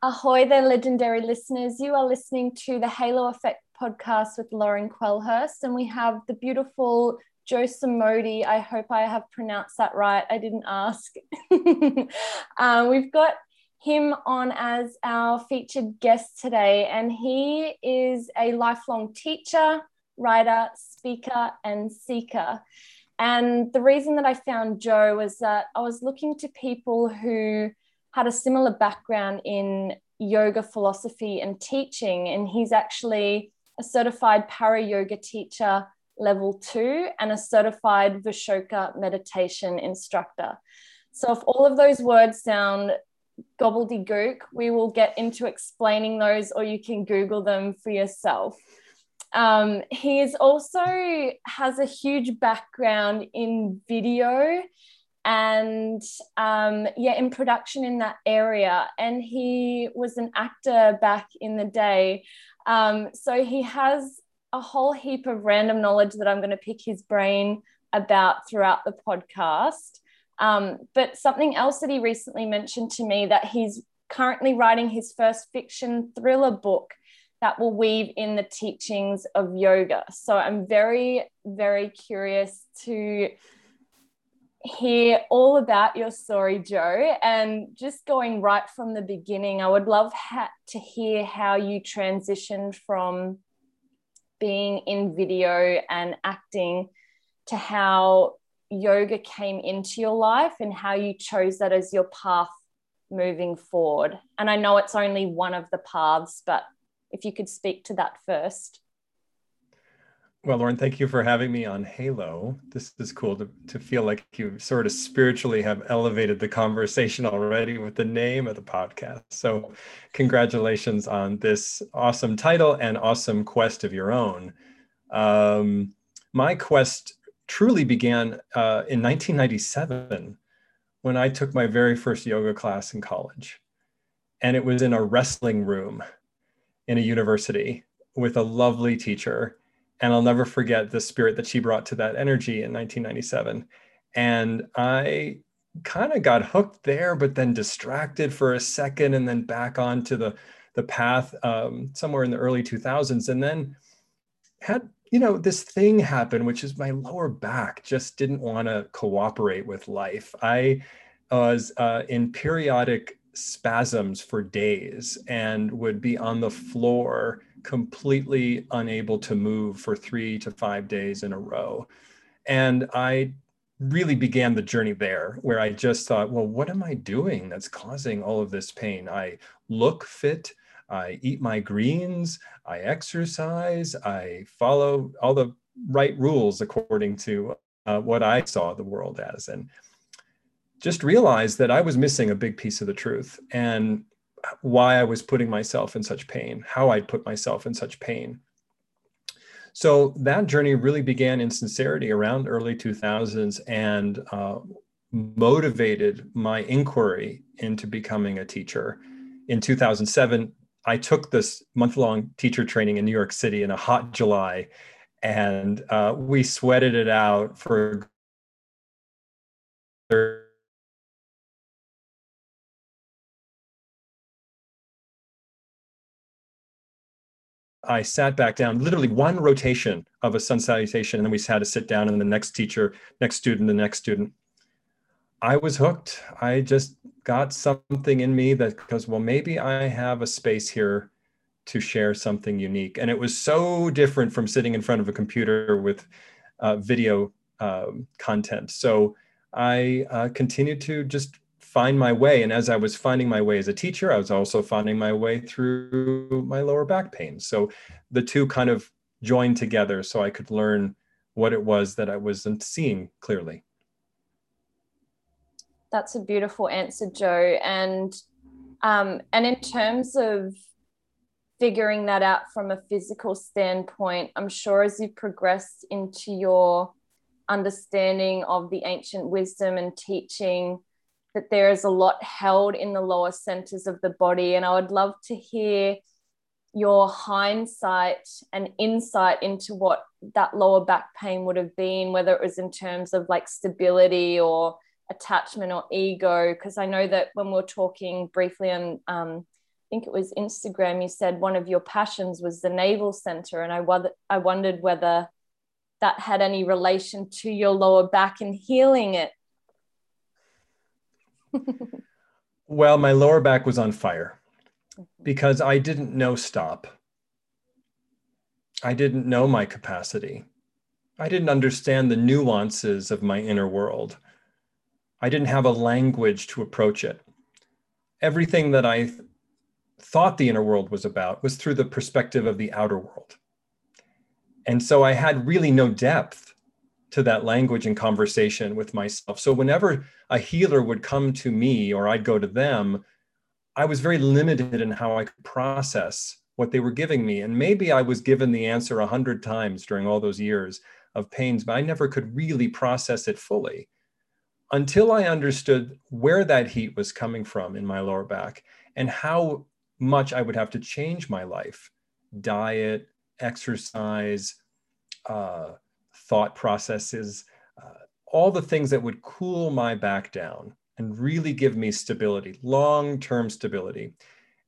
Ahoy there, legendary listeners. You are listening to the Halo Effect podcast with Lauren Quellhurst, and we have the beautiful Joe Somodi. I hope I have pronounced that right. I didn't ask. We've got him on as our featured guest today, and he is a lifelong teacher, writer, speaker, and seeker. And the reason that I found Joe was that I was looking to people who had a similar background in yoga philosophy and teaching, and he's actually a certified ParaYoga teacher level 2 and a certified Vishoka meditation instructor. So if all of those words sound gobbledygook, we will get into explaining those, or you can Google them for yourself. He is also has a huge background in video and in production in that area, and he was an actor back in the day, so he has a whole heap of random knowledge that I'm going to pick his brain about throughout the podcast. But something else that he recently mentioned to me, that he's currently writing his first fiction thriller book that will weave in the teachings of yoga. So I'm very, very curious to hear all about your story, Joe, and just going right from the beginning, I would love to hear how you transitioned from being in video and acting to how yoga came into your life and how you chose that as your path moving forward. And I know it's only one of the paths, but if you could speak to that first. Well, Lauren, thank you for having me on Halo. This is cool to feel like you sort of spiritually have elevated the conversation already with the name of the podcast. So congratulations on this awesome title and awesome quest of your own. My quest truly began in 1997 when I took my very first yoga class in college. And it was in a wrestling room in a university with a lovely teacher. And I'll never forget the spirit that she brought to that energy in 1997. And I kind of got hooked there, but then distracted for a second and then back onto the path somewhere in the early 2000s. And then had, this thing happen, which is my lower back just didn't want to cooperate with life. I was in periodic spasms for days and would be on the floor completely unable to move for 3 to 5 days in a row. And I really began the journey there, where I just thought, well, what am I doing that's causing all of this pain? I look fit, I eat my greens, I exercise, I follow all the right rules according to what I saw the world as, and just realized that I was missing a big piece of the truth. And why I was putting myself in such pain, how I'd put myself in such pain. So that journey really began in sincerity around early 2000s and motivated my inquiry into becoming a teacher. In 2007, I took this month-long teacher training in New York City in a hot July, and we sweated it out for 30. I sat back down, literally one rotation of a sun salutation, and then we had to sit down, and the next teacher, next student, the next student. I was hooked. I just got something in me that goes, well, maybe I have a space here to share something unique. And it was so different from sitting in front of a computer with video content. So I continued to just find my way. And as I was finding my way as a teacher, I was also finding my way through my lower back pain. So the two kind of joined together so I could learn what it was that I wasn't seeing clearly. That's a beautiful answer, Joe. And in terms of figuring that out from a physical standpoint, I'm sure as you progressed into your understanding of the ancient wisdom and teaching, that there is a lot held in the lower centers of the body. And I would love to hear your hindsight and insight into what that lower back pain would have been, whether it was in terms of like stability or attachment or ego. Because I know that when we were talking briefly on think it was Instagram, you said one of your passions was the navel center. And I wondered whether that had any relation to your lower back and healing it. Well, my lower back was on fire because I didn't know stop. I didn't know my capacity. I didn't understand the nuances of my inner world. I didn't have a language to approach it. Everything that I thought the inner world was about was through the perspective of the outer world. And so I had really no depth to that language and conversation with myself. So whenever a healer would come to me or I'd go to them, I was very limited in how I could process what they were giving me. And maybe I was given the answer 100 times during all those years of pains, but I never could really process it fully until I understood where that heat was coming from in my lower back and how much I would have to change my life, diet, exercise, thought processes, all the things that would cool my back down and really give me stability, long-term stability.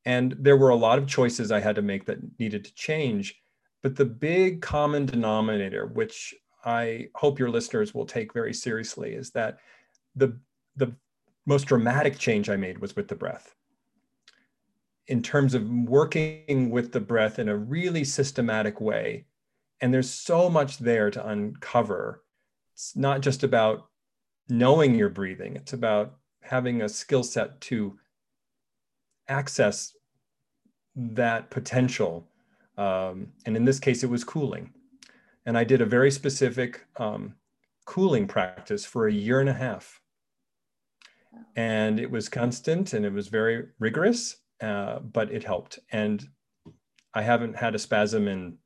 And there were a lot of choices I had to make that needed to change. But the big common denominator, which I hope your listeners will take very seriously, is that the most dramatic change I made was with the breath. In terms of working with the breath in a really systematic way. And there's so much there to uncover. It's not just about knowing your breathing. It's about having a skill set to access that potential. And in this case, it was cooling. And I did a very specific cooling practice for 1.5 years. And it was constant and it was very rigorous, but it helped. And I haven't had a spasm in,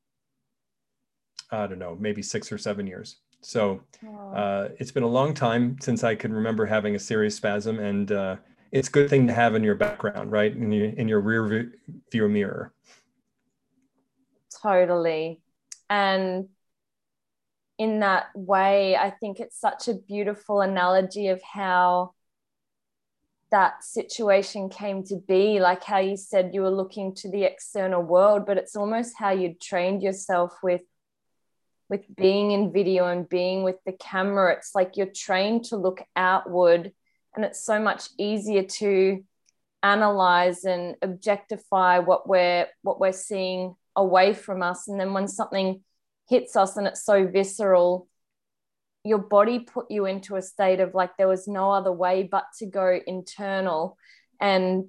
I don't know, maybe 6 or 7 years. So it's been a long time since I can remember having a serious spasm, and it's a good thing to have in your background, right? In your rear view mirror. Totally. And in that way, I think it's such a beautiful analogy of how that situation came to be, like how you said you were looking to the external world, but it's almost how you trained yourself with being in video and being with the camera. It's like you're trained to look outward, and it's so much easier to analyze and objectify what we're seeing away from us. And then when something hits us and it's so visceral, your body put you into a state of like there was no other way but to go internal. And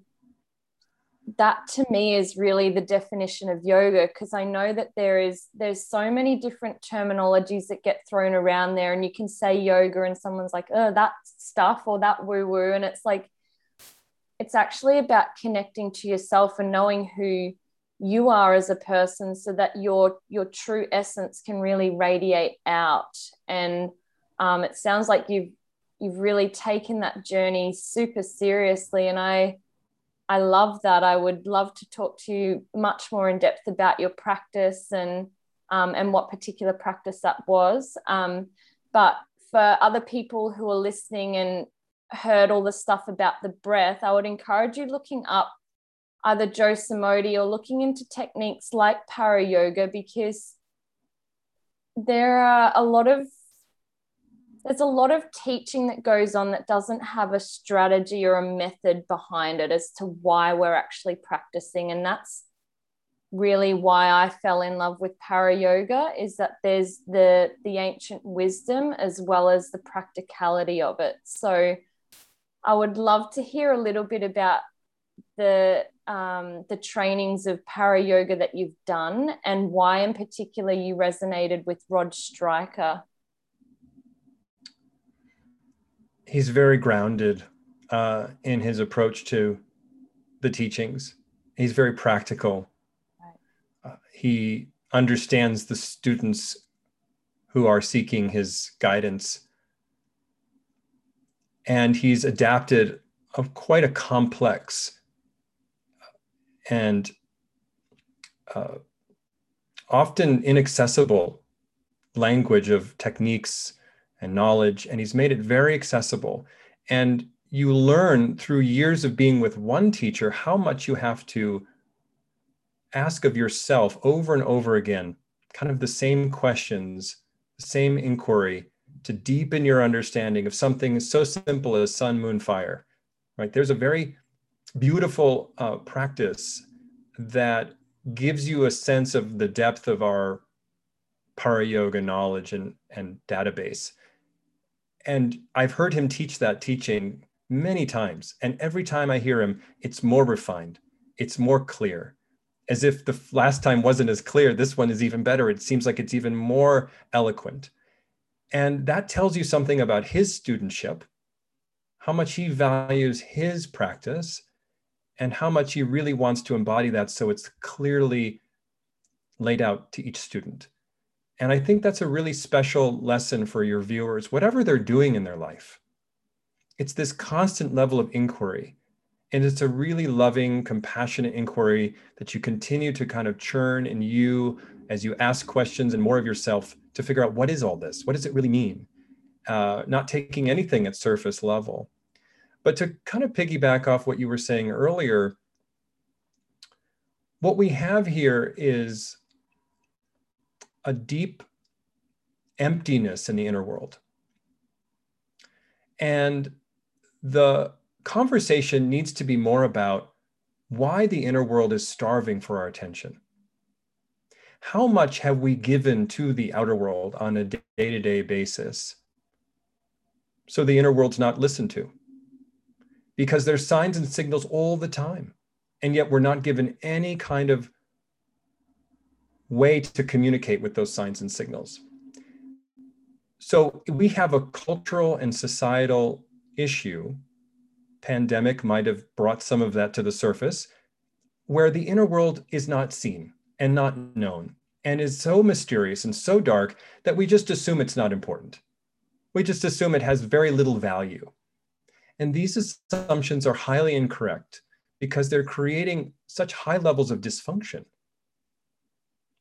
that to me is really the definition of yoga, because I know that there's so many different terminologies that get thrown around there, and you can say yoga and someone's like, oh, that stuff or that woo-woo, and it's like it's actually about connecting to yourself and knowing who you are as a person so that your true essence can really radiate out. And it sounds like you've really taken that journey super seriously, and I love that. I would love to talk to you much more in depth about your practice and what particular practice that was. But for other people who are listening and heard all the stuff about the breath, I would encourage you looking up either Joe Somodi or looking into techniques like ParaYoga, because there's a lot of teaching that goes on that doesn't have a strategy or a method behind it as to why we're actually practicing. And that's really why I fell in love with ParaYoga, is that there's the ancient wisdom as well as the practicality of it. So I would love to hear a little bit about the trainings of ParaYoga that you've done and why in particular you resonated with Rod Stryker. He's very grounded in his approach to the teachings. He's very practical. Right. He understands the students who are seeking his guidance. And he's adapted of quite a complex and often inaccessible language of techniques and knowledge, and he's made it very accessible. And you learn through years of being with one teacher how much you have to ask of yourself over and over again, kind of the same questions, the same inquiry, to deepen your understanding of something so simple as sun, moon, fire, right? There's a very beautiful practice that gives you a sense of the depth of our ParaYoga knowledge and database. And I've heard him teach that teaching many times. And every time I hear him, it's more refined, it's more clear. As if the last time wasn't as clear, this one is even better. It seems like it's even more eloquent. And that tells you something about his studentship, how much he values his practice, and how much he really wants to embody that so it's clearly laid out to each student. And I think that's a really special lesson for your viewers, whatever they're doing in their life. It's this constant level of inquiry. And it's a really loving, compassionate inquiry that you continue to kind of churn in you as you ask questions and more of yourself to figure out, what is all this? What does it really mean? Not taking anything at surface level. But to kind of piggyback off what you were saying earlier, what we have here is a deep emptiness in the inner world. And the conversation needs to be more about why the inner world is starving for our attention. How much have we given to the outer world on a day-to-day basis so the inner world's not listened to? Because there's signs and signals all the time, and yet we're not given any kind of way to communicate with those signs and signals. So we have a cultural and societal issue. Pandemic might have brought some of that to the surface, where the inner world is not seen and not known, and is so mysterious and so dark that we just assume it's not important. We just assume it has very little value. And these assumptions are highly incorrect because they're creating such high levels of dysfunction.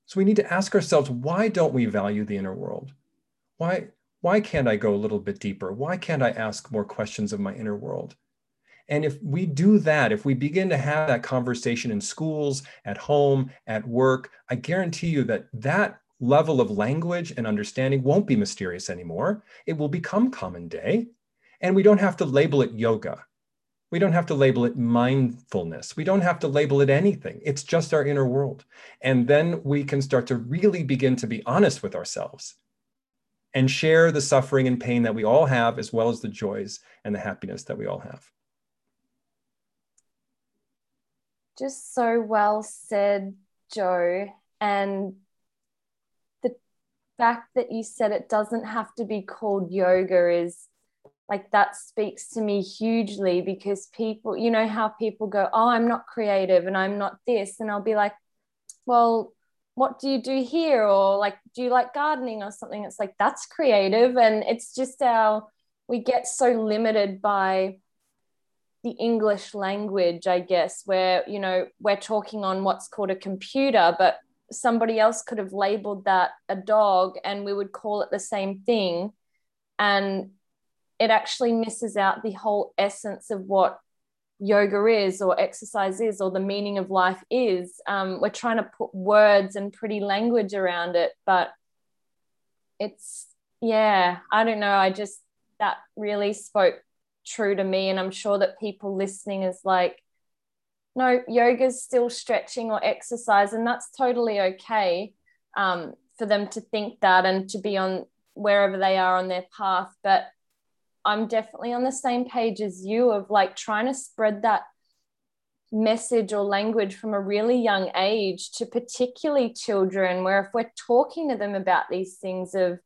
So we need to ask ourselves, why don't we value the inner world? Why can't I go a little bit deeper? Why can't I ask more questions of my inner world? And if we do that, if we begin to have that conversation in schools, at home, at work, I guarantee you that that level of language and understanding won't be mysterious anymore. It will become common day. And we don't have to label it yoga. We don't have to label it mindfulness. We don't have to label it anything. It's just our inner world. And then we can start to really begin to be honest with ourselves and share the suffering and pain that we all have, as well as the joys and the happiness that we all have. Just so well said, Joe. And the fact that you said it doesn't have to be called yoga is like, that speaks to me hugely, because people, you know how people go, oh, I'm not creative and I'm not this. And I'll be like, well, what do you do here? Or like, do you like gardening or something? It's like, that's creative. And it's just we get so limited by the English language, I guess, where, you know, we're talking on what's called a computer, but somebody else could have labeled that a dog and we would call it the same thing. And it actually misses out the whole essence of what yoga is, or exercise is, or the meaning of life is. We're trying to put words and pretty language around it, but it's, yeah, I don't know. That really spoke true to me. And I'm sure that people listening is like, no, yoga's still stretching or exercise. And that's totally okay for them to think that and to be on wherever they are on their path. But I'm definitely on the same page as you of like trying to spread that message or language from a really young age to particularly children, where if we're talking to them about these things of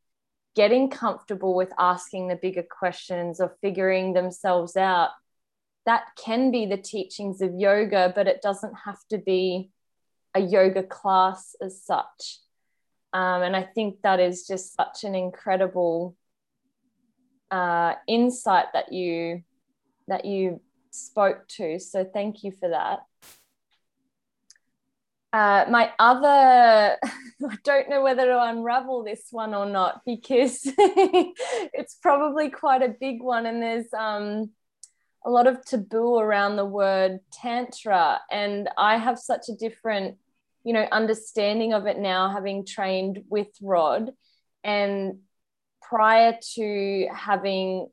getting comfortable with asking the bigger questions or figuring themselves out, that can be the teachings of yoga, but it doesn't have to be a yoga class as such. And I think that is just such an incredible insight that you spoke to. So thank you for that. My other, I don't know whether to unravel this one or not, because it's probably quite a big one. And there's a lot of taboo around the word tantra, and I have such a different, you know, understanding of it now, having trained with Rod, and prior to having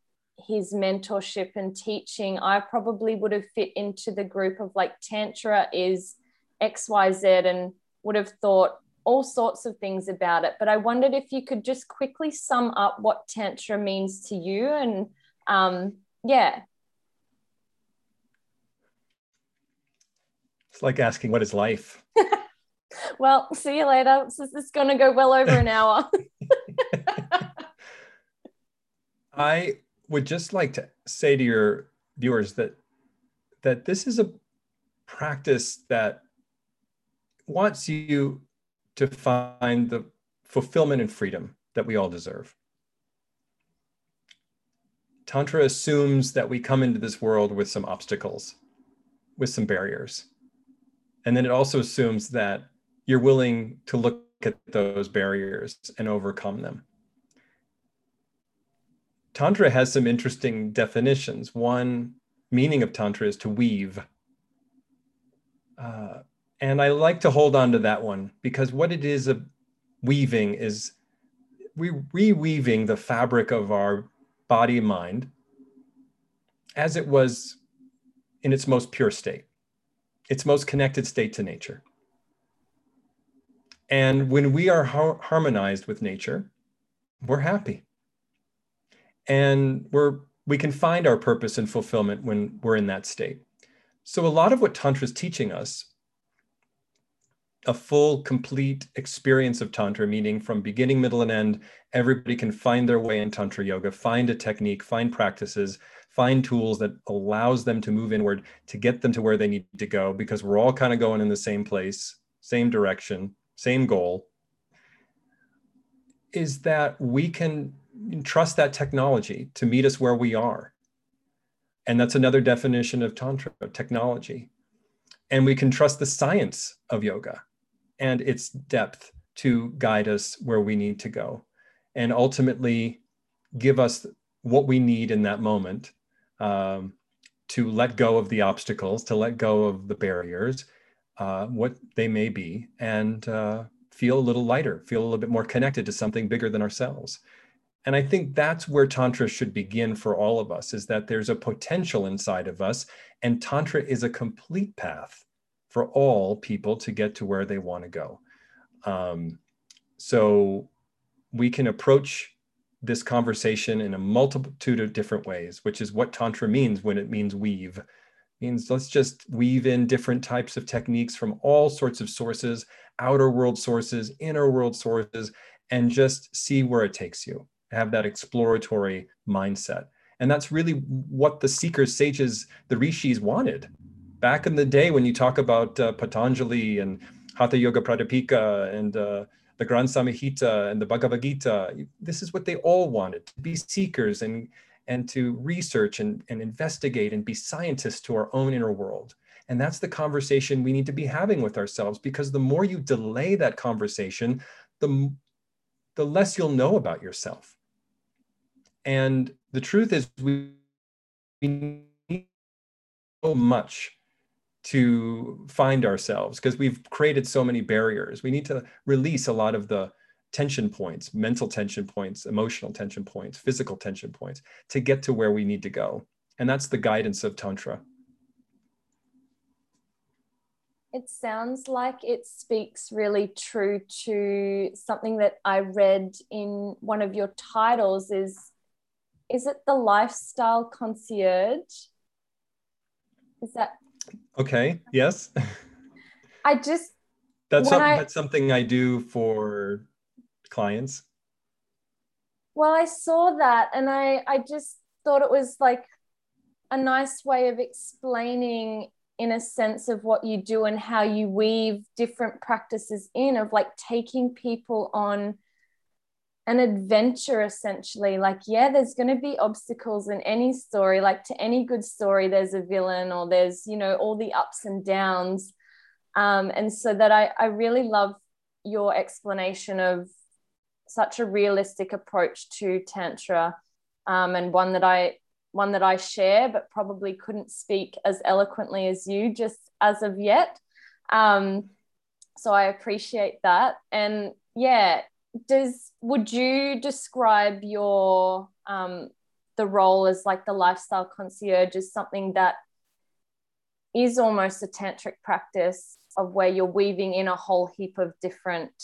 his mentorship and teaching, I probably would have fit into the group of like tantra is XYZ and would have thought all sorts of things about it. But I wondered if you could just quickly sum up what tantra means to you, and yeah. It's like asking, what is life? Well, see you later. This is going to go well over an hour. I would just like to say to your viewers that this is a practice that wants you to find the fulfillment and freedom that we all deserve. Tantra assumes that we come into this world with some obstacles, with some barriers. And then it also assumes that you're willing to look at those barriers and overcome them. Tantra has some interesting definitions. One meaning of Tantra is to weave. And I like to hold on to that one, because what it is of weaving is we're reweaving the fabric of our body mind as it was in its most pure state, its most connected state to nature. And when we are harmonized with nature, we're happy. And we can find our purpose and fulfillment when we're in that state. So a lot of what Tantra is teaching us, a full, complete experience of Tantra, meaning from beginning, middle, and end, everybody can find their way in Tantra yoga, find a technique, find practices, find tools that allows them to move inward to get them to where they need to go, because we're all kind of going in the same place, same direction, same goal, is that we can trust that technology to meet us where we are. And that's another definition of Tantra, technology. And we can trust the science of yoga and its depth to guide us where we need to go, and ultimately give us what we need in that moment, to let go of the obstacles, to let go of the barriers, what they may be, and feel a little lighter, feel a little bit more connected to something bigger than ourselves. And I think that's where Tantra should begin for all of us, is that there's a potential inside of us, and Tantra is a complete path for all people to get to where they want to go. So we can approach this conversation in a multitude of different ways, which is what Tantra means when it means weave. It means let's just weave in different types of techniques from all sorts of sources, outer world sources, inner world sources, and just see where it takes you. Have that exploratory mindset. And that's really what the seekers, sages, the rishis wanted. Back in the day, when you talk about Patanjali and Hatha Yoga Pradipika and the Grand Samahita and the Bhagavad Gita, this is what they all wanted, to be seekers and to research and investigate and be scientists to our own inner world. And that's the conversation we need to be having with ourselves, because the more you delay that conversation, the less you'll know about yourself. And the truth is, we need so much to find ourselves, because we've created so many barriers. We need to release a lot of the tension points, mental tension points, emotional tension points, physical tension points, to get to where we need to go. And that's the guidance of Tantra. It sounds like it speaks really true to something that I read in one of your titles. Is it the lifestyle concierge? Is that? Okay. Yes. That's something I do for clients. Well, I saw that, and I just thought it was like a nice way of explaining, in a sense, of what you do and how you weave different practices in, of like taking people on an adventure, essentially. Like, yeah, there's going to be obstacles in any story. Like, to any good story, there's a villain, or there's, you know, all the ups and downs. And so that I really love your explanation of such a realistic approach to Tantra, and one that I one that I share, but probably couldn't speak as eloquently as you just as of yet. So I appreciate that. And yeah, would you describe your the role as like the lifestyle concierge as something that is almost a tantric practice of where you're weaving in a whole heap of different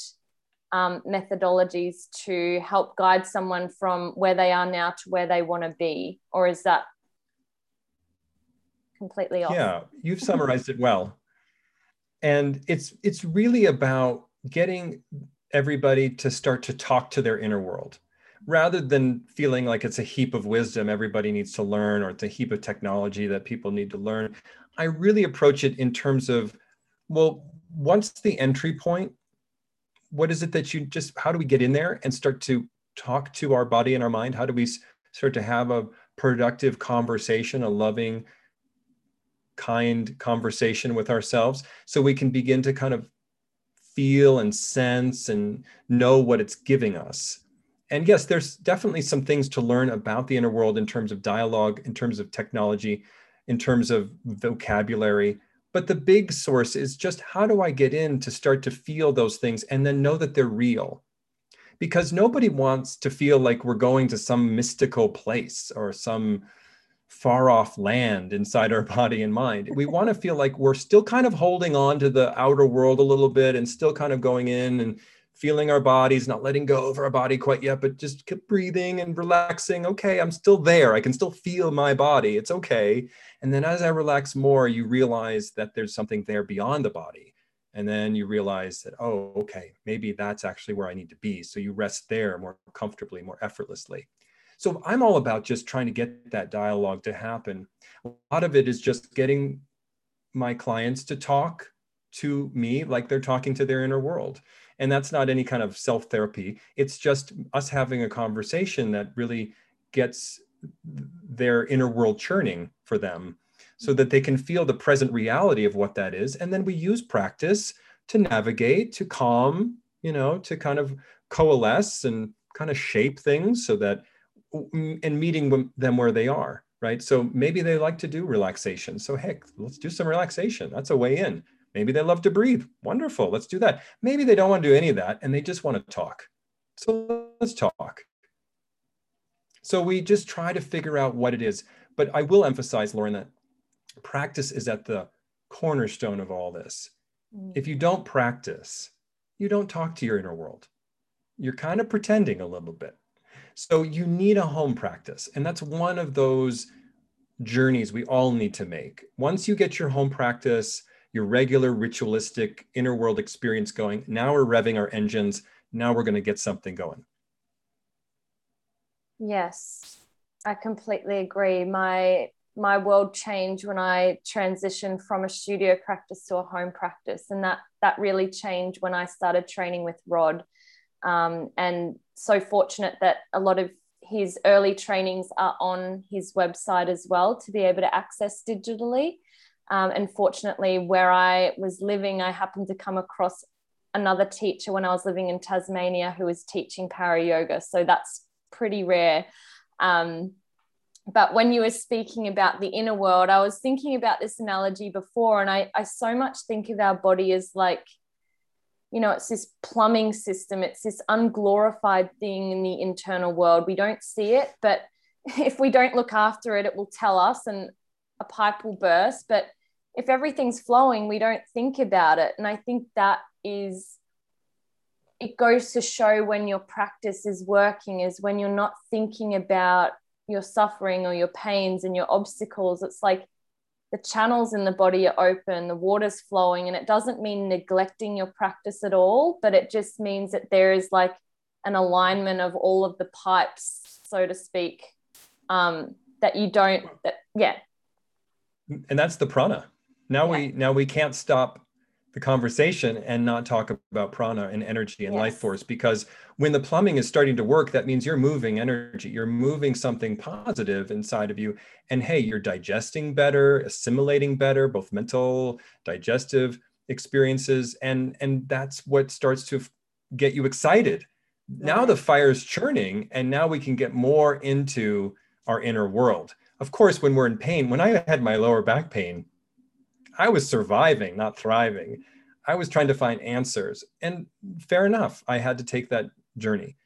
methodologies to help guide someone from where they are now to where they want to be? Or is that completely off? Yeah, you've summarized it well. And it's really about getting everybody to start to talk to their inner world, rather than feeling like it's a heap of wisdom everybody needs to learn, or it's a heap of technology that people need to learn. I really approach it in terms of, well, once the entry point, what is it that you just, how do we get in there and start to talk to our body and our mind? How do we start to have a productive conversation, a loving, kind conversation with ourselves, so we can begin to kind of feel and sense and know what it's giving us? And yes, there's definitely some things to learn about the inner world in terms of dialogue, in terms of technology, in terms of vocabulary. But the big source is just, how do I get in to start to feel those things and then know that they're real? Because nobody wants to feel like we're going to some mystical place or some far off land inside our body and mind. We want to feel like we're still kind of holding on to the outer world a little bit and still kind of going in and feeling our bodies, not letting go of our body quite yet, but just keep breathing and relaxing. Okay, I'm still there. I can still feel my body. It's okay. And then as I relax more, you realize that there's something there beyond the body. And then you realize that, oh, okay, maybe that's actually where I need to be. So you rest there more comfortably, more effortlessly. So I'm all about just trying to get that dialogue to happen. A lot of it is just getting my clients to talk to me like they're talking to their inner world. And that's not any kind of self-therapy. It's just us having a conversation that really gets their inner world churning for them, so that they can feel the present reality of what that is. And then we use practice to navigate, to calm, to kind of coalesce and kind of shape things so that, and meeting them where they are, right? So maybe they like to do relaxation. So heck, let's do some relaxation. That's a way in. Maybe they love to breathe. Wonderful. Let's do that. Maybe they don't want to do any of that and they just want to talk. So let's talk. So we just try to figure out what it is. But I will emphasize, Lauren, that practice is at the cornerstone of all this. If you don't practice, you don't talk to your inner world. You're kind of pretending a little bit. So you need a home practice. And that's one of those journeys we all need to make. Once you get your home practice, your regular ritualistic inner world experience going, now we're revving our engines. Now we're going to get something going. Yes, I completely agree. My world changed when I transitioned from a studio practice to a home practice. And that really changed when I started training with Rod. And so fortunate that a lot of his early trainings are on his website as well to be able to access digitally. And fortunately, where I was living, I happened to come across another teacher when I was living in Tasmania who was teaching ParaYoga. So that's pretty rare. But when you were speaking about the inner world, I was thinking about this analogy before, and I so much think of our body as like, it's this plumbing system. It's this unglorified thing in the internal world. We don't see it, but if we don't look after it, it will tell us and a pipe will burst. But if everything's flowing, we don't think about it. And I think that it goes to show when your practice is working is when you're not thinking about your suffering or your pains and your obstacles. It's like the channels in the body are open, the water's flowing, and it doesn't mean neglecting your practice at all, but it just means that there is like an alignment of all of the pipes, so to speak, yeah. And that's the prana. Now we can't stop the conversation and not talk about prana and energy and life force, because when the plumbing is starting to work, that means you're moving energy, you're moving something positive inside of you. And hey, you're digesting better, assimilating better, both mental, digestive experiences. And that's what starts to get you excited. Now the fire's churning, and now we can get more into our inner world. of course, when we're in pain, when I had my lower back pain, I was surviving, not thriving. I was trying to find answers. And fair enough, I had to take that journey.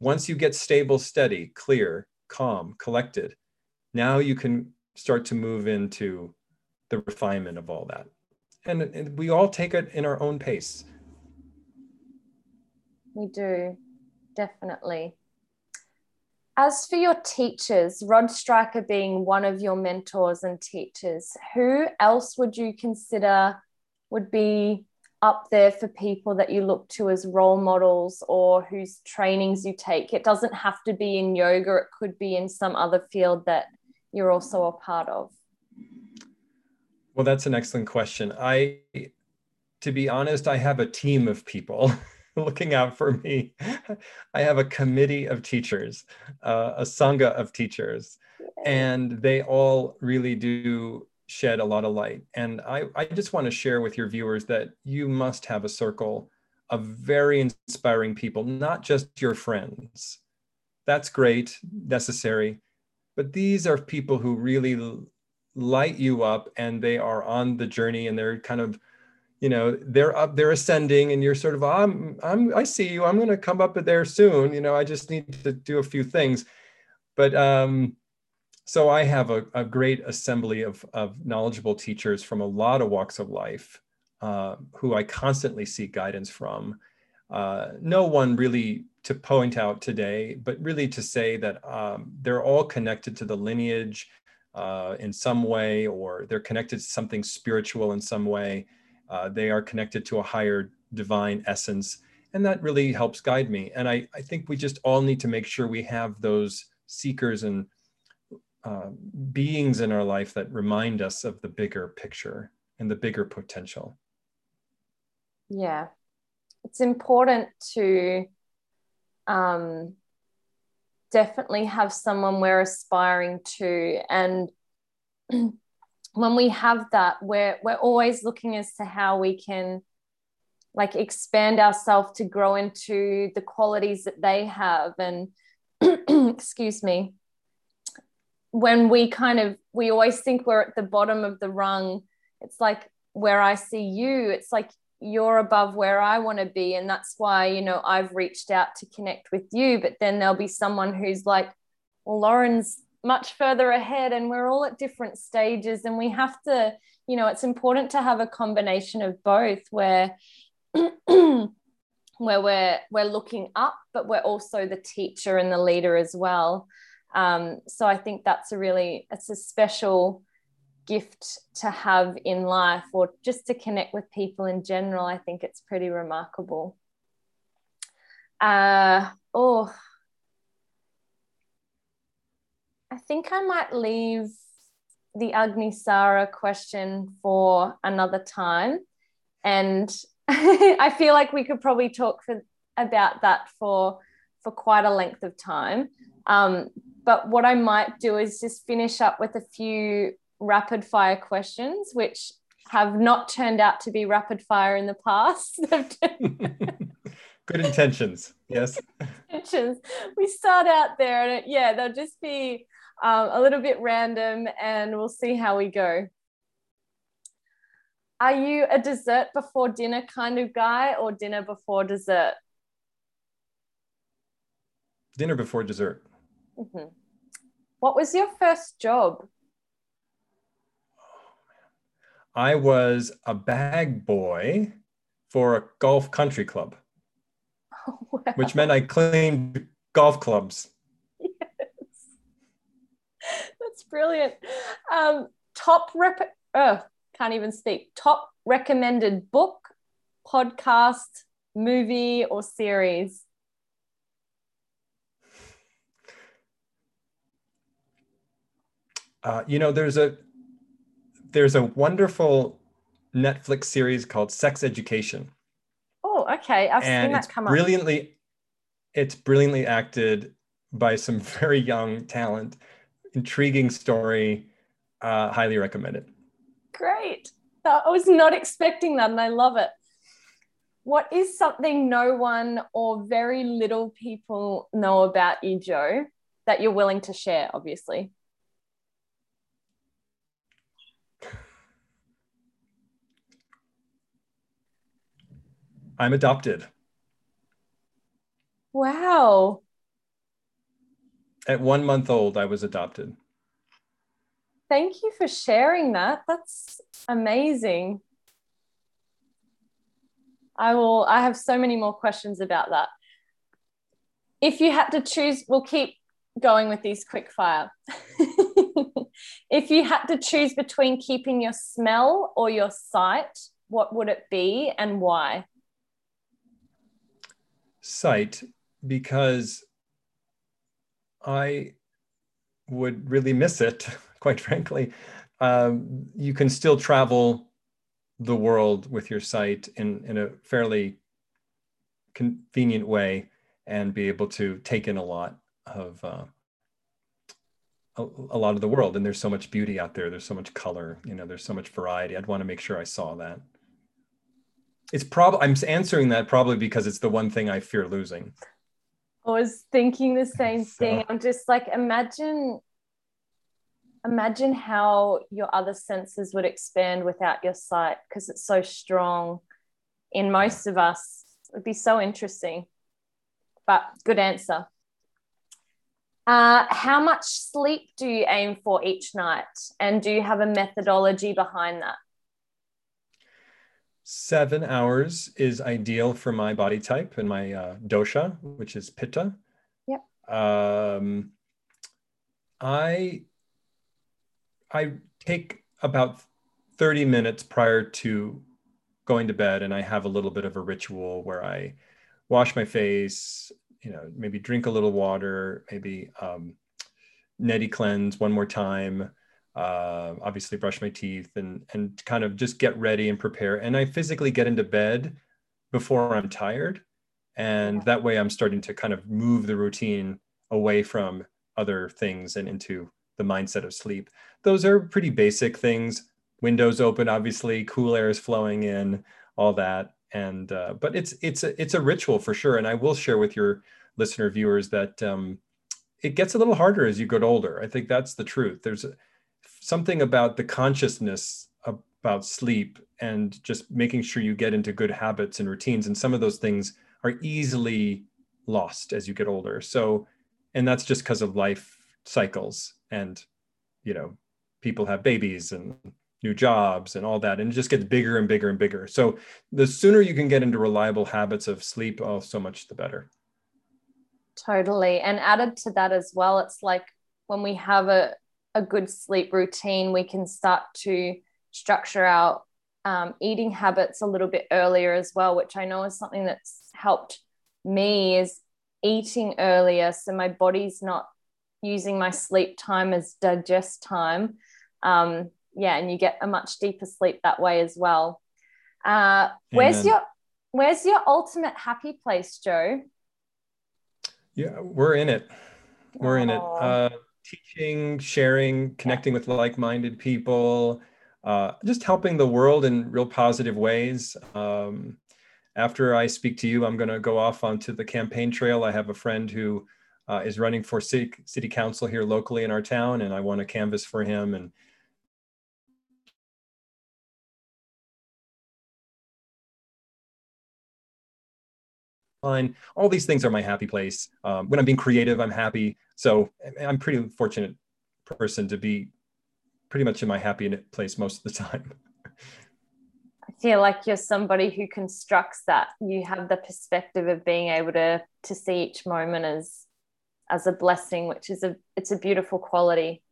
Once you get stable, steady, clear, calm, collected, now you can start to move into the refinement of all that. And we all take it in our own pace. We do, definitely. As for your teachers, Rod Stryker being one of your mentors and teachers, who else would you consider would be up there for people that you look to as role models, or whose trainings you take? It doesn't have to be in yoga. It could be in some other field that you're also a part of. Well, that's an excellent question. To be honest, I have a team of people looking out for me. I have a committee of teachers, a sangha of teachers, and they all really do shed a lot of light. And I just want to share with your viewers that you must have a circle of very inspiring people, not just your friends. That's great, necessary, but these are people who really light you up, and they are on the journey, and they're kind of, you know, they're up, they're ascending, and you're sort of, I see you, I'm going to come up there soon. You know, I just need to do a few things. But so I have a great assembly of knowledgeable teachers from a lot of walks of life, who I constantly seek guidance from. No one really to point out today, but really to say that they're all connected to the lineage in some way, or they're connected to something spiritual in some way. They are connected to a higher divine essence, and that really helps guide me. And I think we just all need to make sure we have those seekers and beings in our life that remind us of the bigger picture and the bigger potential. Yeah, it's important to definitely have someone we're aspiring to, and when we have that, we're always looking as to how we can like expand ourselves to grow into the qualities that they have. And excuse me, when we always think we're at the bottom of the rung. It's like, where I see you, it's like you're above where I want to be. And that's why, you know, I've reached out to connect with you. But then there'll be someone who's like, well, Lauren's much further ahead, and we're all at different stages. And we have to, you know, it's important to have a combination of both, where we're looking up, but we're also the teacher and the leader as well. So I think it's a special gift to have in life, or just to connect with people in general. I think it's pretty remarkable. I think I might leave the Agni Sara question for another time. And I feel like we could probably talk about that for quite a length of time. But what I might do is just finish up with a few rapid fire questions, which have not turned out to be rapid fire in the past. Good intentions. Yes. Intentions. We start out there and they'll just be a little bit random, and we'll see how we go. Are you a dessert before dinner kind of guy, or dinner before dessert? Dinner before dessert. Mm-hmm. What was your first job? I was a bag boy for a golf country club, which meant I cleaned golf clubs. Yes, that's brilliant. Top recommended book, podcast, movie, or series? You know, there's a wonderful Netflix series called Sex Education. Oh, okay. I've seen that come up. It's brilliantly acted by some very young talent, intriguing story, highly recommend it. Great. I was not expecting that, and I love it. What is something no one or very little people know about you, Joe, that you're willing to share, obviously? I'm adopted. Wow. At 1 month old, I was adopted. Thank you for sharing that. That's amazing. I have so many more questions about that. If you had to choose, we'll keep going with these quick fire. If you had to choose between keeping your smell or your sight, what would it be and why? Sight, because I would really miss it, quite frankly. You can still travel the world with your sight in a fairly convenient way and be able to take in a lot of the world. And there's so much beauty out there. There's so much color, there's so much variety. I'd want to make sure I saw that. It's probably, I'm answering that probably because it's the one thing I fear losing. I was thinking the same thing. I'm just like, imagine how your other senses would expand without your sight, because it's so strong in most of us. It would be so interesting, but good answer. How much sleep do you aim for each night? And do you have a methodology behind that? 7 hours is ideal for my body type and my dosha, which is pitta. Yep. I take about 30 minutes prior to going to bed, and I have a little bit of a ritual where I wash my face, maybe drink a little water, maybe neti cleanse one more time, obviously brush my teeth and kind of just get ready and prepare. And I physically get into bed before I'm tired. And that way I'm starting to kind of move the routine away from other things and into the mindset of sleep. Those are pretty basic things. Windows open, obviously, cool air is flowing in, all that. And but it's a ritual for sure. And I will share with your listener viewers that it gets a little harder as you get older. I think that's the truth. There's something about the consciousness about sleep and just making sure you get into good habits and routines. And some of those things are easily lost as you get older. So, and that's just because of life cycles and, people have babies and new jobs and all that, and it just gets bigger and bigger and bigger. So the sooner you can get into reliable habits of sleep, so much the better. Totally. And added to that as well, it's like when we have a good sleep routine, we can start to structure our eating habits a little bit earlier as well, which I know is something that's helped me, is eating earlier. So my body's not using my sleep time as digest time. And you get a much deeper sleep that way as well. Where's your ultimate happy place, Joe? Yeah, we're in it. We're in it. Teaching, sharing, connecting with like-minded people, just helping the world in real positive ways. After I speak to you, I'm going to go off onto the campaign trail. I have a friend who is running for city council here locally in our town, and I want to canvas for him and all these things are my happy place. When I'm being creative, I'm happy. So I'm pretty fortunate person to be pretty much in my happy place most of the time. I feel like you're somebody who constructs that. You have the perspective of being able to see each moment as a blessing, which is it's a beautiful quality.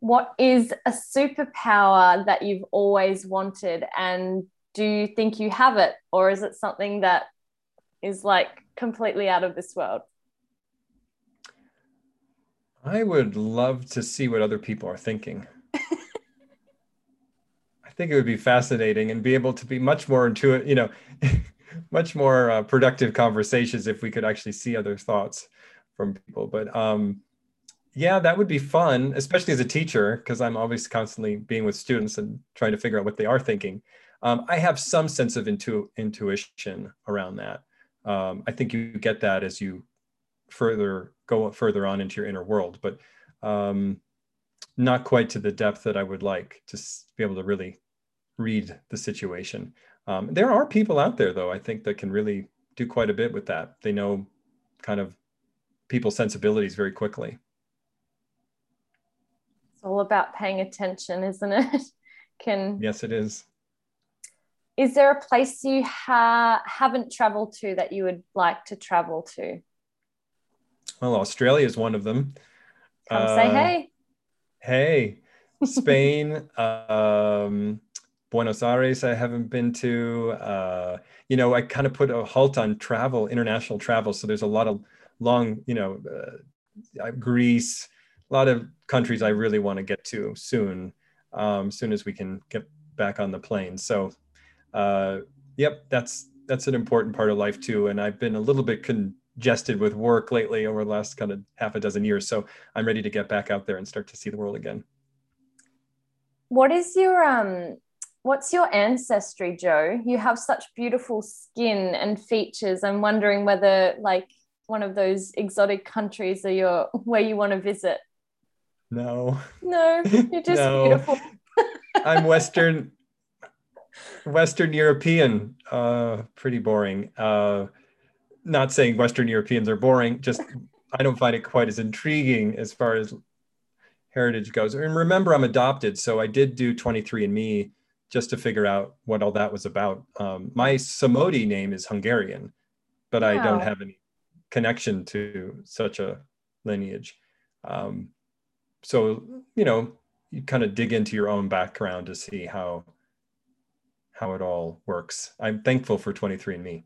What is a superpower that you've always wanted, and do you think you have it, or is it something that is like completely out of this world? I would love to see what other people are thinking. I think it would be fascinating and be able to be much more intuitive, much more productive conversations if we could actually see other thoughts from people. But that would be fun, especially as a teacher, because I'm always constantly being with students and trying to figure out what they are thinking. I have some sense of intuition around that. I think you get that as you go further on into your inner world, but not quite to the depth that I would like to be able to really read the situation. There are people out there, though, I think, that can really do quite a bit with that. They know kind of people's sensibilities very quickly. It's all about paying attention, isn't it? Yes, it is. Is there a place you haven't traveled to that you would like to travel to? Well, Australia is one of them. Say hey. Hey. Spain, Buenos Aires, I haven't been to. I kind of put a halt on travel, international travel. So there's a lot of long, Greece, a lot of countries I really want to get to soon, soon as we can get back on the plane. So, yep, that's an important part of life too. And I've been a little bit congested with work lately over the last kind of half a dozen years. So I'm ready to get back out there and start to see the world again. What is your, what's your ancestry, Joe? You have such beautiful skin and features. I'm wondering whether like one of those exotic countries are where you want to visit. No, you're just beautiful. I'm Western European, pretty boring. Not saying Western Europeans are boring, just I don't find it quite as intriguing as far as heritage goes. And remember, I'm adopted, so I did do 23andMe just to figure out what all that was about. My Somodi name is Hungarian, but wow. I don't have any connection to such a lineage. So, you kind of dig into your own background to see how it all works. I'm thankful for 23andMe.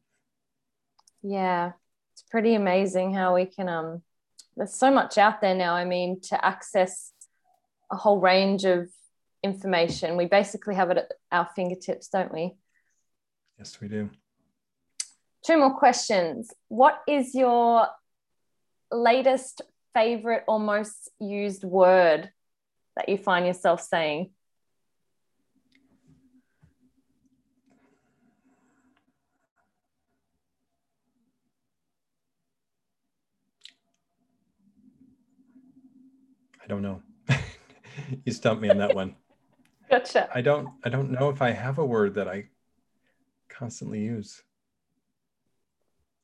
Yeah, it's pretty amazing how we can, there's so much out there now. I mean, to access a whole range of information, we basically have it at our fingertips, don't we? Yes, we do. Two more questions. What is your latest favorite or most used word that you find yourself saying? I don't know. You stumped me on that one. Gotcha. I don't know if I have a word that I constantly use.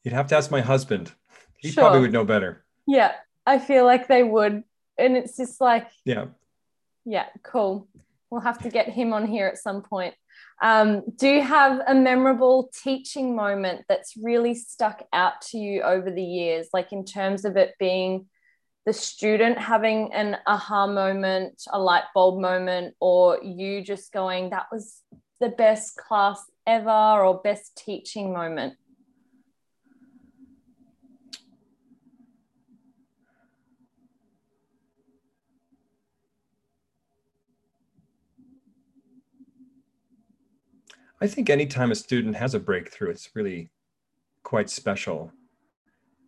You'd have to ask my husband. He probably would know better. Yeah, I feel like they would. And it's just like, yeah, cool. We'll have to get him on here at some point. Do you have a memorable teaching moment that's really stuck out to you over the years? Like in terms of it being the student having an aha moment, a light bulb moment, or you just going, that was the best class ever, or best teaching moment? I think anytime a student has a breakthrough, it's really quite special.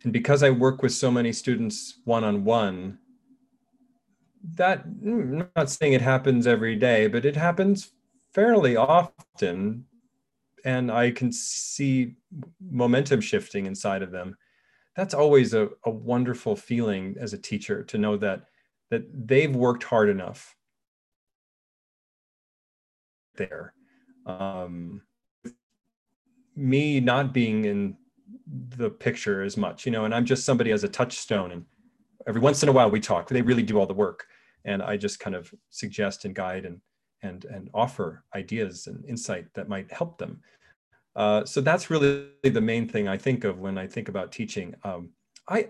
And because I work with so many students one-on-one, that, I'm not saying it happens every day, but it happens fairly often. And I can see momentum shifting inside of them. That's always a wonderful feeling as a teacher, to know that they've worked hard enough there. Me not being in the picture as much, and I'm just somebody as a touchstone, and every once in a while we talk. They really do all the work, and I just kind of suggest and guide and offer ideas and insight that might help them. So that's really the main thing I think of when I think about teaching. I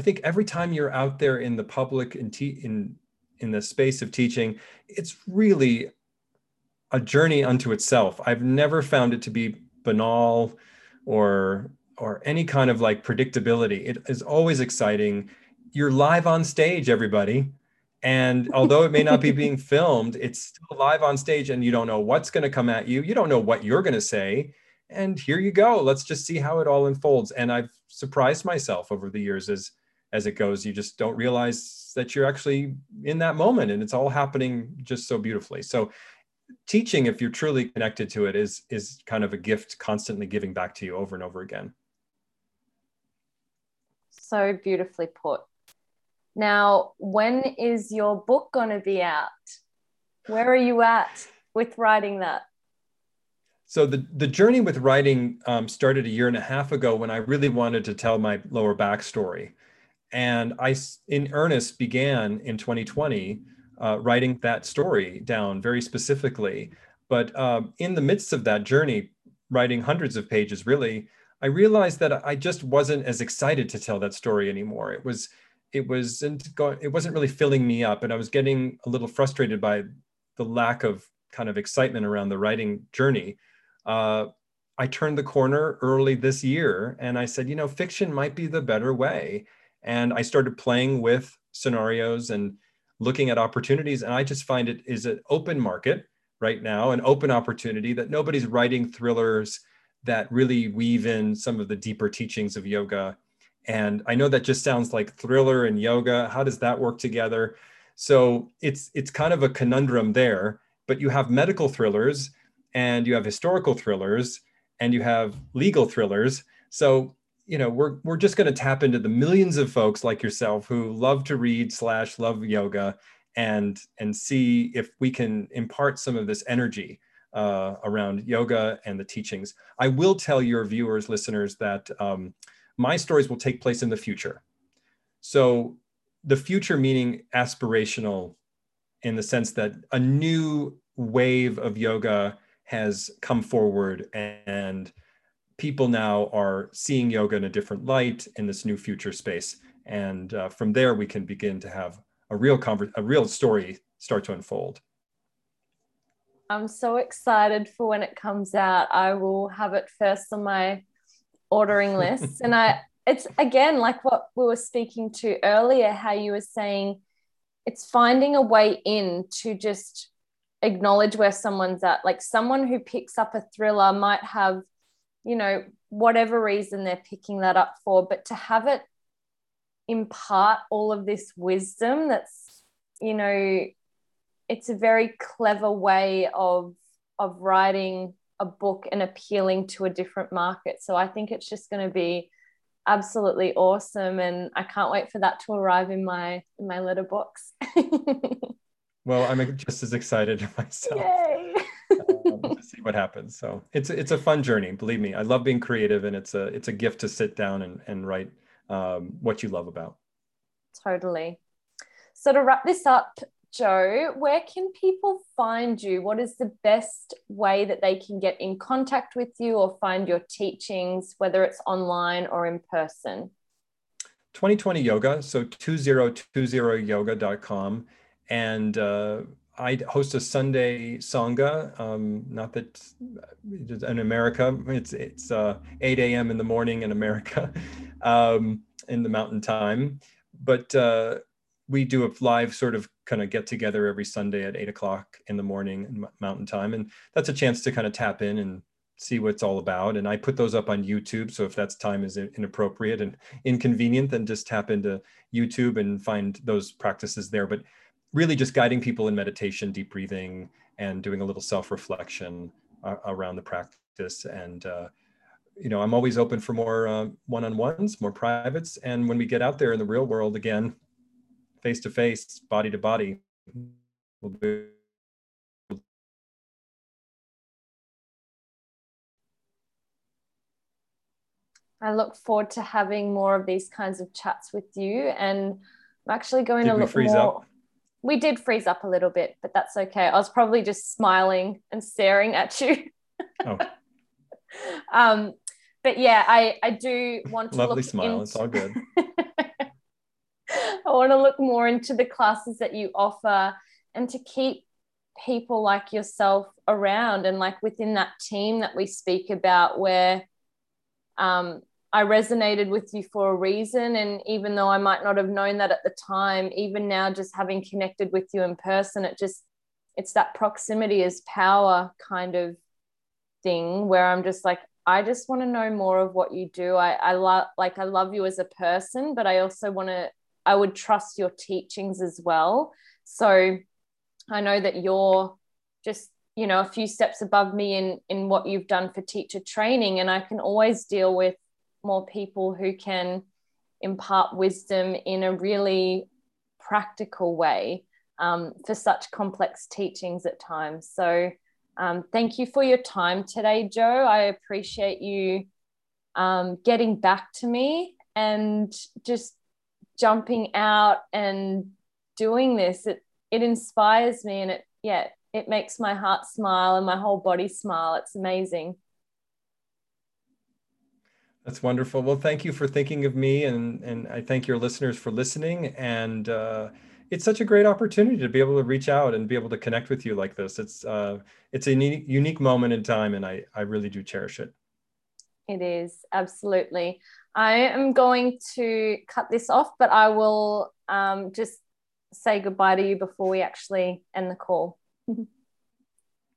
think every time you're out there in the public and in the space of teaching, it's really a journey unto itself. I've never found it to be banal or any kind of like predictability. It is always exciting. You're live on stage, everybody. And although it may not be being filmed, it's still live on stage, and you don't know what's going to come at you. You don't know what you're going to say. And here you go. Let's just see how it all unfolds. And I've surprised myself over the years as it goes. You just don't realize that you're actually in that moment, and it's all happening just so beautifully. So teaching, if you're truly connected to it, is kind of a gift constantly giving back to you over and over again. So beautifully put. Now, when is your book going to be out? Where are you at? with writing that? So the journey with writing started a year and a half ago when I really wanted to tell my lower back story. And I, in earnest, began in 2020 writing that story down very specifically. But in the midst of that journey, writing hundreds of pages, really, I realized that I just wasn't as excited to tell that story anymore. It wasn't really filling me up, and I was getting a little frustrated by the lack of kind of excitement around the writing journey. I turned the corner early this year and I said, fiction might be the better way. And I started playing with scenarios and looking at opportunities. And I just find it is an open market right now, an open opportunity that nobody's writing thrillers that really weave in some of the deeper teachings of yoga. And I know that just sounds like thriller and yoga. How does that work together? So it's kind of a conundrum there, but you have medical thrillers and you have historical thrillers and you have legal thrillers. So, we're just going to tap into the millions of folks like yourself who love to read / love yoga and see if we can impart some of this energy around yoga and the teachings. I will tell your viewers, listeners, that my stories will take place in the future. So the future meaning aspirational in the sense that a new wave of yoga has come forward and people now are seeing yoga in a different light in this new future space. And from there, we can begin to have a real story start to unfold. I'm so excited for when it comes out. I will have it first on my ordering list. And it's again, like what we were speaking to earlier, how you were saying it's finding a way in to just acknowledge where someone's at. Like someone who picks up a thriller might have, whatever reason they're picking that up for, but to have it impart all of this wisdom that's, it's a very clever way of writing a book and appealing to a different market. So I think it's just going to be absolutely awesome. And I can't wait for that to arrive in my letterbox. Well, I'm just as excited myself. Yay. To see what happens. So it's a fun journey. Believe me, I love being creative, and it's a gift to sit down and write what you love about. Totally. So to wrap this up, Joe, where can people find you? What is the best way that they can get in contact with you or find your teachings, whether it's online or in person? 2020 Yoga, so 2020yoga.com. And I host a Sunday sangha, not that in America, it's 8 a.m. in the morning in America, in the mountain time. But we do a live sort of kind of get together every Sunday at 8:00 in the morning in mountain time. And that's a chance to kind of tap in and see what it's all about. And I put those up on YouTube. So if that time is inappropriate and inconvenient, then just tap into YouTube and find those practices there. But really just guiding people in meditation, deep breathing, and doing a little self-reflection around the practice. And, I'm always open for more one-on-ones, more privates. And when we get out there in the real world again, face to face, body to body, we'll do. I look forward to having more of these kinds of chats with you, and I'm actually going to look more. Up? We did freeze up a little bit, but that's okay. I was probably just smiling and staring at you. Oh. But yeah, I do want to lovely smile. It's all good. I want to look more into the classes that you offer and to keep people like yourself around and like within that team that we speak about, where I resonated with you for a reason. And even though I might not have known that at the time, even now just having connected with you in person, it's that proximity is power kind of thing where I'm just like, I just want to know more of what you do. I love you as a person, but I also I would trust your teachings as well. So I know that you're just, a few steps above me in what you've done for teacher training. And I can always deal with more people who can impart wisdom in a really practical way for such complex teachings at times. So Thank you for your time today, Joe. I appreciate you getting back to me and just jumping out and doing this. It inspires me, and it makes my heart smile and my whole body smile. It's amazing. That's wonderful. Well, thank you for thinking of me, and I thank your listeners for listening. And it's such a great opportunity to be able to reach out and be able to connect with you like this. It's a unique moment in time, and I really do cherish it. It is, absolutely. I am going to cut this off, but I will just say goodbye to you before we actually end the call.